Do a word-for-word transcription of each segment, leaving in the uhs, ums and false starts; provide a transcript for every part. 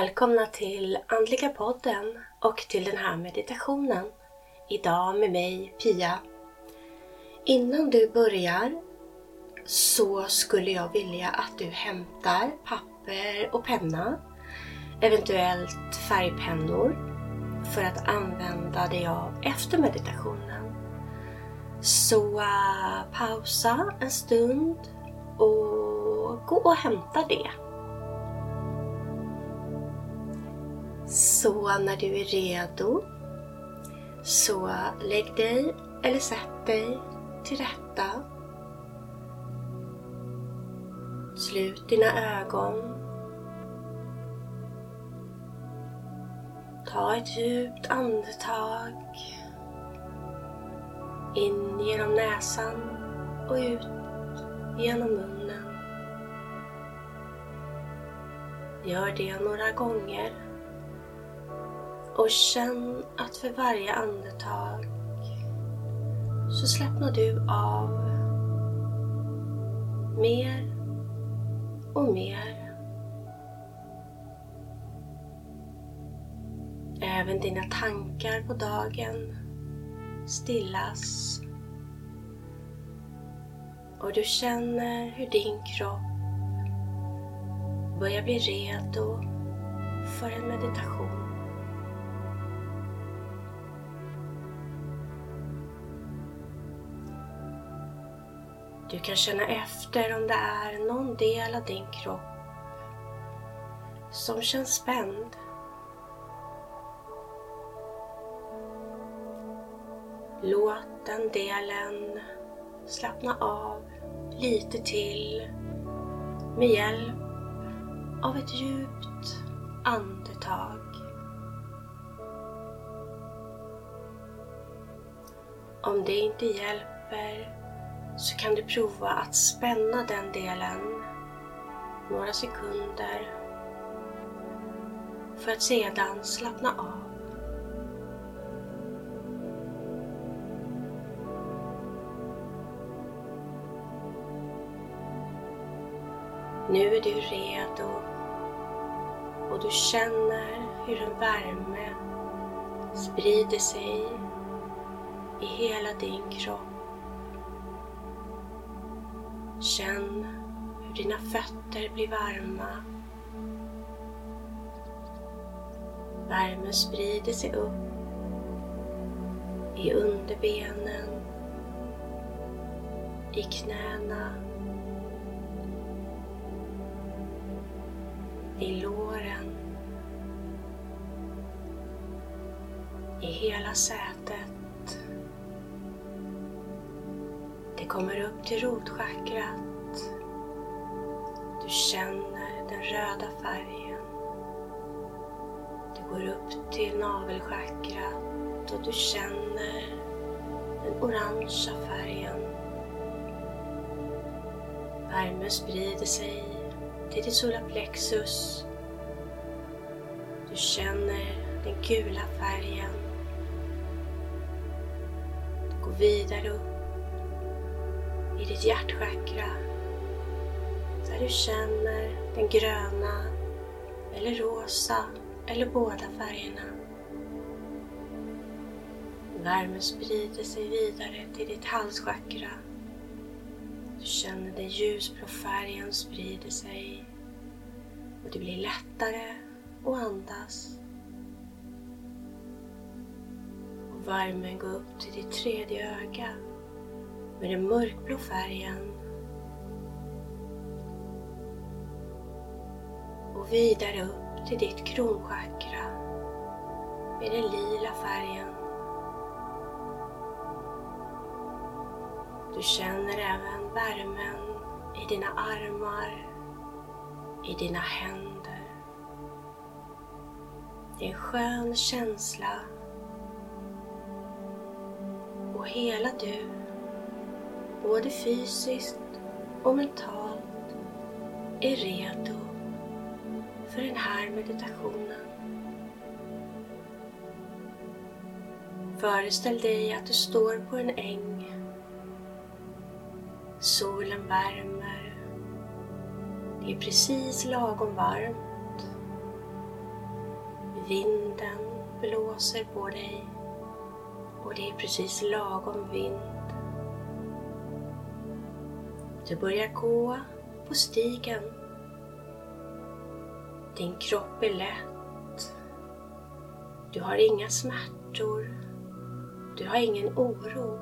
välkomna till Andliga podden och till den här meditationen. Idag med mig Pia. Innan du börjar så skulle jag vilja att du hämtar papper och penna. Eventuellt färgpennor för att använda dig av efter meditationen. Så uh, pausa en stund och gå och hämta det. Så när du är redo så lägg dig eller sätt dig till rätta. Slut dina ögon. Ta ett djupt andetag. In genom näsan och ut genom munnen. Gör det några gånger. Och känn att för varje andetag så slappnar du av mer och mer. Även dina tankar på dagen stillas. Och du känner hur din kropp börjar bli redo för en meditation. Du kan känna efter om det är någon del av din kropp som känns spänd. Låt den delen slappna av lite till med hjälp av ett djupt andetag. Om det inte hjälper så kan du prova att spänna den delen några sekunder för att sedan slappna av. Nu är du redo och du känner hur en värme sprider sig i hela din kropp. Känn hur dina fötter blir varma. Värmen sprider sig upp i underbenen, i knäna, i låren, i hela sätet. Det kommer upp till rotchakrat. Du känner den röda färgen. Du går upp till navelchakrat och du känner den orangea färgen. Värmen sprider sig till ditt solarplexus. Du känner den gula färgen. Du går vidare upp i ditt hjärtchakra, där du känner den gröna eller rosa eller båda färgerna. Värmen sprider sig vidare till ditt halschakra. Du känner den ljusblå färgen sprider sig och det blir lättare att andas. Och värmen går upp till ditt tredje öga med den mörkblå färgen och vidare upp till ditt kronchakra med den lila färgen. Du känner även värmen i dina armar, i dina händer. Det är en skön känsla och hela du, både fysiskt och mentalt, är redo för den här meditationen. Föreställ dig att du står på en äng. Solen värmer. Det är precis lagom varmt. Vinden blåser på dig och det är precis lagom vind. Du börjar gå på stigen. Din kropp är lätt. Du har inga smärtor. Du har ingen oro.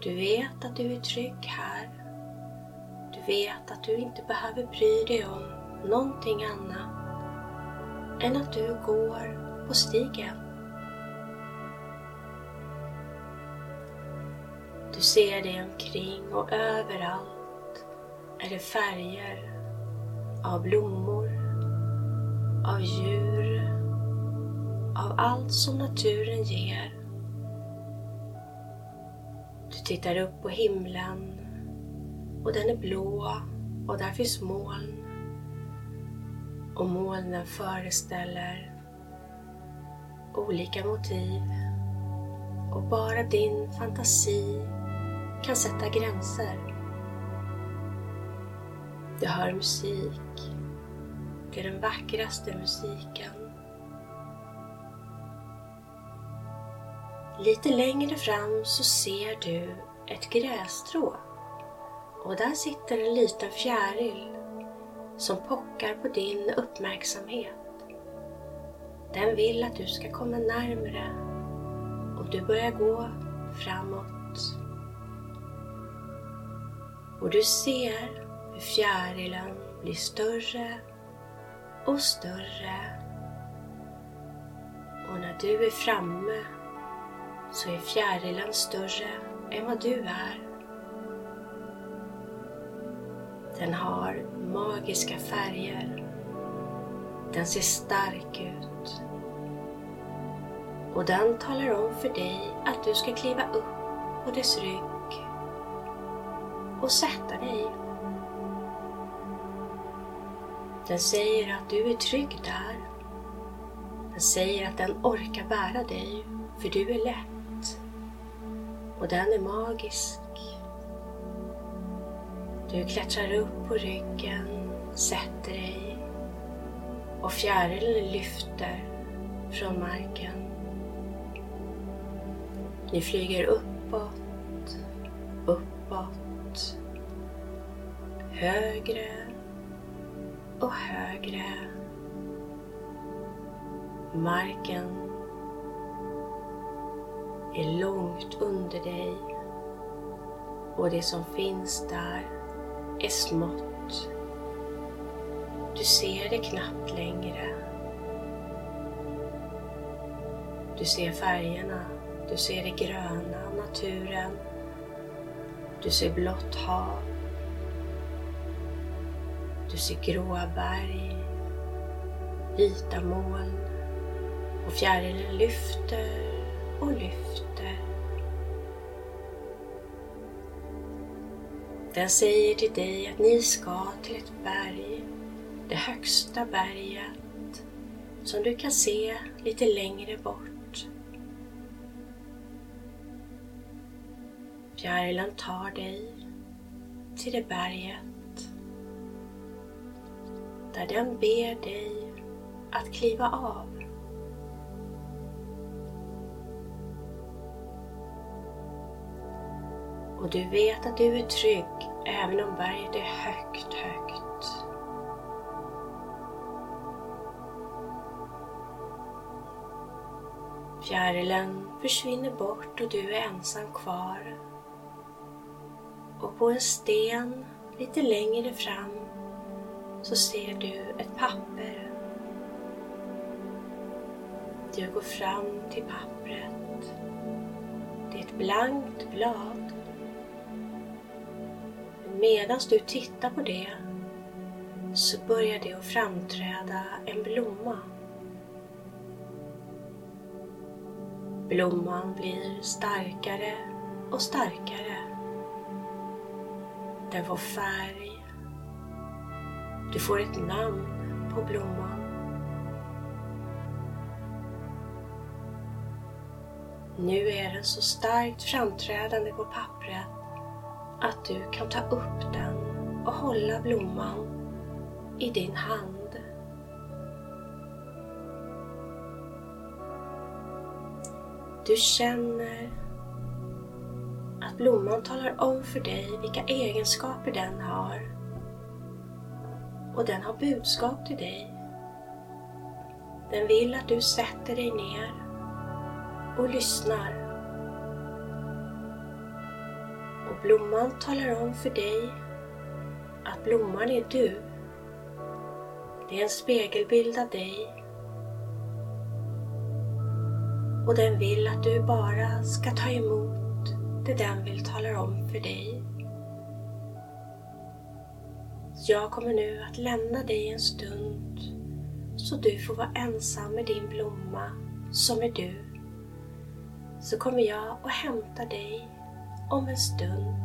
Du vet att du är trygg här. Du vet att du inte behöver bry dig om någonting annat än att du går på stigen. Du ser dig omkring och överallt är det färger av blommor, av djur, av allt som naturen ger. Du tittar upp på himlen och den är blå och där finns moln. Och molnen föreställer olika motiv och bara din fantasi kan sätta gränser. Du hör musik, det är den vackraste musiken. Lite längre fram så ser du ett grässtrå och där sitter en liten fjäril som pockar på din uppmärksamhet. Den vill att du ska komma närmare och du börjar gå framåt. Och du ser hur fjärilen blir större och större. Och när du är framme så är fjärilen större än vad du är. Den har magiska färger. Den ser stark ut. Och den talar om för dig att du ska kliva upp på dess rygg och sätta dig. Den säger att du är trygg där. Den säger att den orkar bära dig för du är lätt. Och den är magisk. Du klättrar upp på ryggen, sätter dig och fjärilen lyfter från marken. Ni flyger uppåt, uppåt, högre och högre. Marken är långt under dig och det som finns där är smått. Du ser det knappt längre. Du ser färgerna. Du ser det gröna, naturen. Du ser blått hav. Du ser gråa berg, vita moln. Och fjärilen lyfter och lyfter. Den säger till dig att ni ska till ett berg, det högsta berget, som du kan se lite längre bort. Fjärilen tar dig till det berget, där den ber dig att kliva av. Och du vet att du är trygg även om berget är högt, högt. Fjärilen försvinner bort och du är ensam kvar. Och på en sten lite längre fram så ser du ett papper. Du går fram till pappret. Det är ett blankt blad. Medan du tittar på det så börjar det att framträda en blomma. Blomman blir starkare och starkare. Den får färg. Du får ett namn på blomman. Nu är den så starkt framträdande på pappret att du kan ta upp den och hålla blomman i din hand. Du känner att blomman talar om för dig vilka egenskaper den har. Och den har budskap till dig. Den vill att du sätter dig ner och lyssnar. Och blomman talar om för dig att blomman är du. Det är en spegelbild av dig. Och den vill att du bara ska ta emot det den vill tala om för dig. Jag kommer nu att lämna dig en stund så du får vara ensam med din blomma som är du. Så kommer jag att hämta dig om en stund.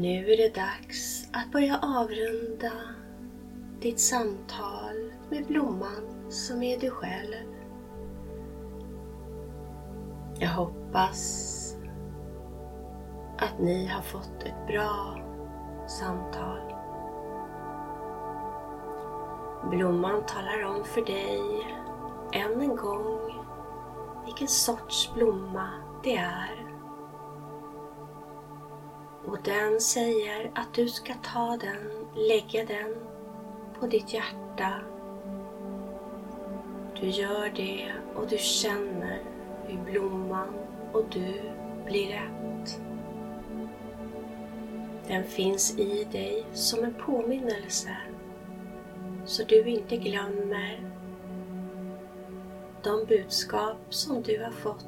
Nu är det dags att börja avrunda ditt samtal med blomman som är du själv. Jag hoppas att ni har fått ett bra samtal. Blomman talar om för dig än en gång vilken sorts blomma det är. Och den säger att du ska ta den, lägga den på ditt hjärta. Du gör det och du känner hur blomman och du blir ett. Den finns i dig som en påminnelse, så du inte glömmer de budskap som du har fått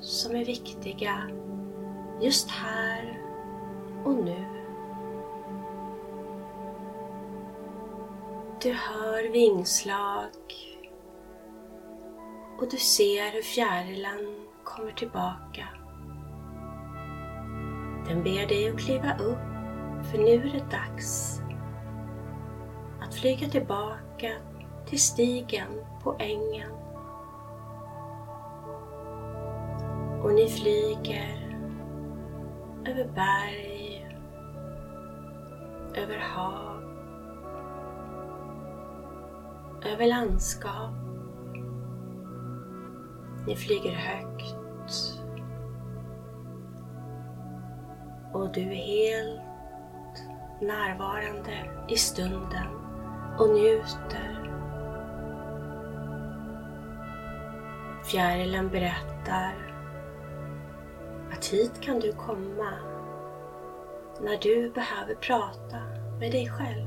som är viktiga just här och nu. Du hör vingslag och du ser hur fjärilen kommer tillbaka. Den ber dig att kliva upp, för nu är det dags att flyga tillbaka till stigen på ängen. Och ni flyger över berg, över hav, över landskap. Ni flyger högt och du är helt närvarande i stunden och njuter. Fjärilen berättar att hit kan du komma när du behöver prata med dig själv.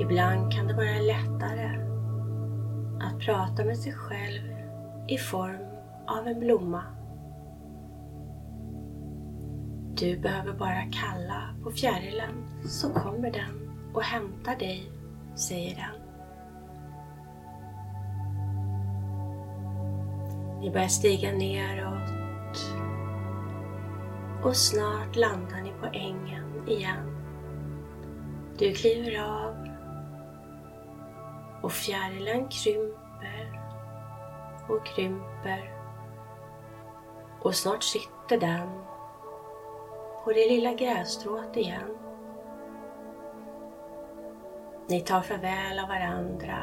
Ibland kan det vara lättare att prata med sig själv i form av en blomma. Du behöver bara kalla på fjärilen så kommer den och hämtar dig, säger den. Ni börjar stiga neråt och snart landar ni på ängen igen. Du kliver av och fjärilen krymper och krymper och snart sitter den på det lilla grässtrået igen. Ni tar farväl av varandra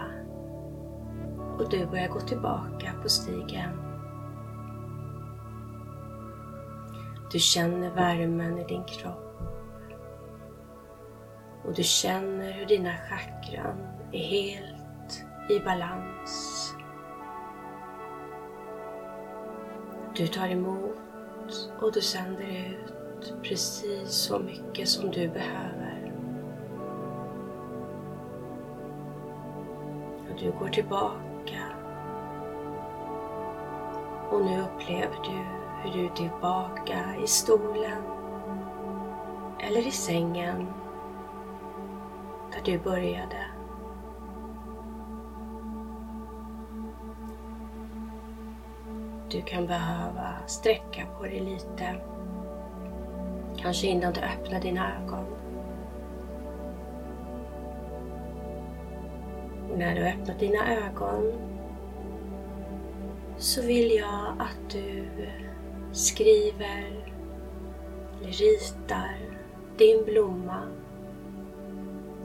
och du börjar gå tillbaka på stigen. Du känner värmen i din kropp och du känner hur dina chakran är helt i balans. Du tar emot och du sänder ut precis så mycket som du behöver. Och du går tillbaka. Och nu upplever du hur du är tillbaka i stolen eller i sängen där du började. Du kan behöva sträcka på dig lite, kanske innan du öppnar dina ögon. Och när du öppnar dina ögon så vill jag att du skriver eller ritar din blomma.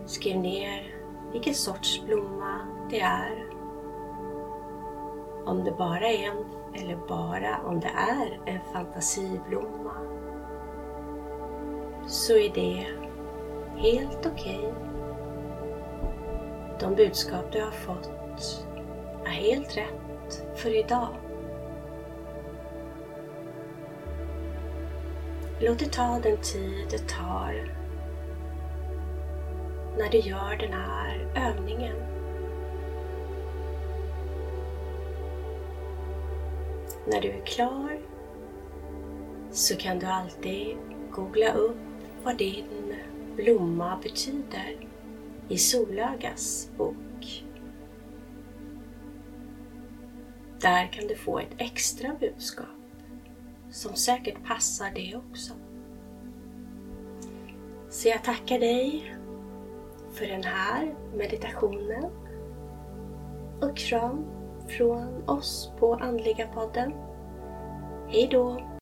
Skriv ner vilken sorts blomma det är. Om det bara är en, eller bara om det är en fantasiblomma, så är det helt okej. De budskap du har fått är helt rätt för idag. Låt det ta den tid det tar när du gör den här övningen. När du är klar så kan du alltid googla upp vad din blomma betyder i Solögas bok. Där kan du få ett extra budskap som säkert passar det också. Så jag tackar dig för den här meditationen. Och kram från oss på Andliga Podden. Hej då!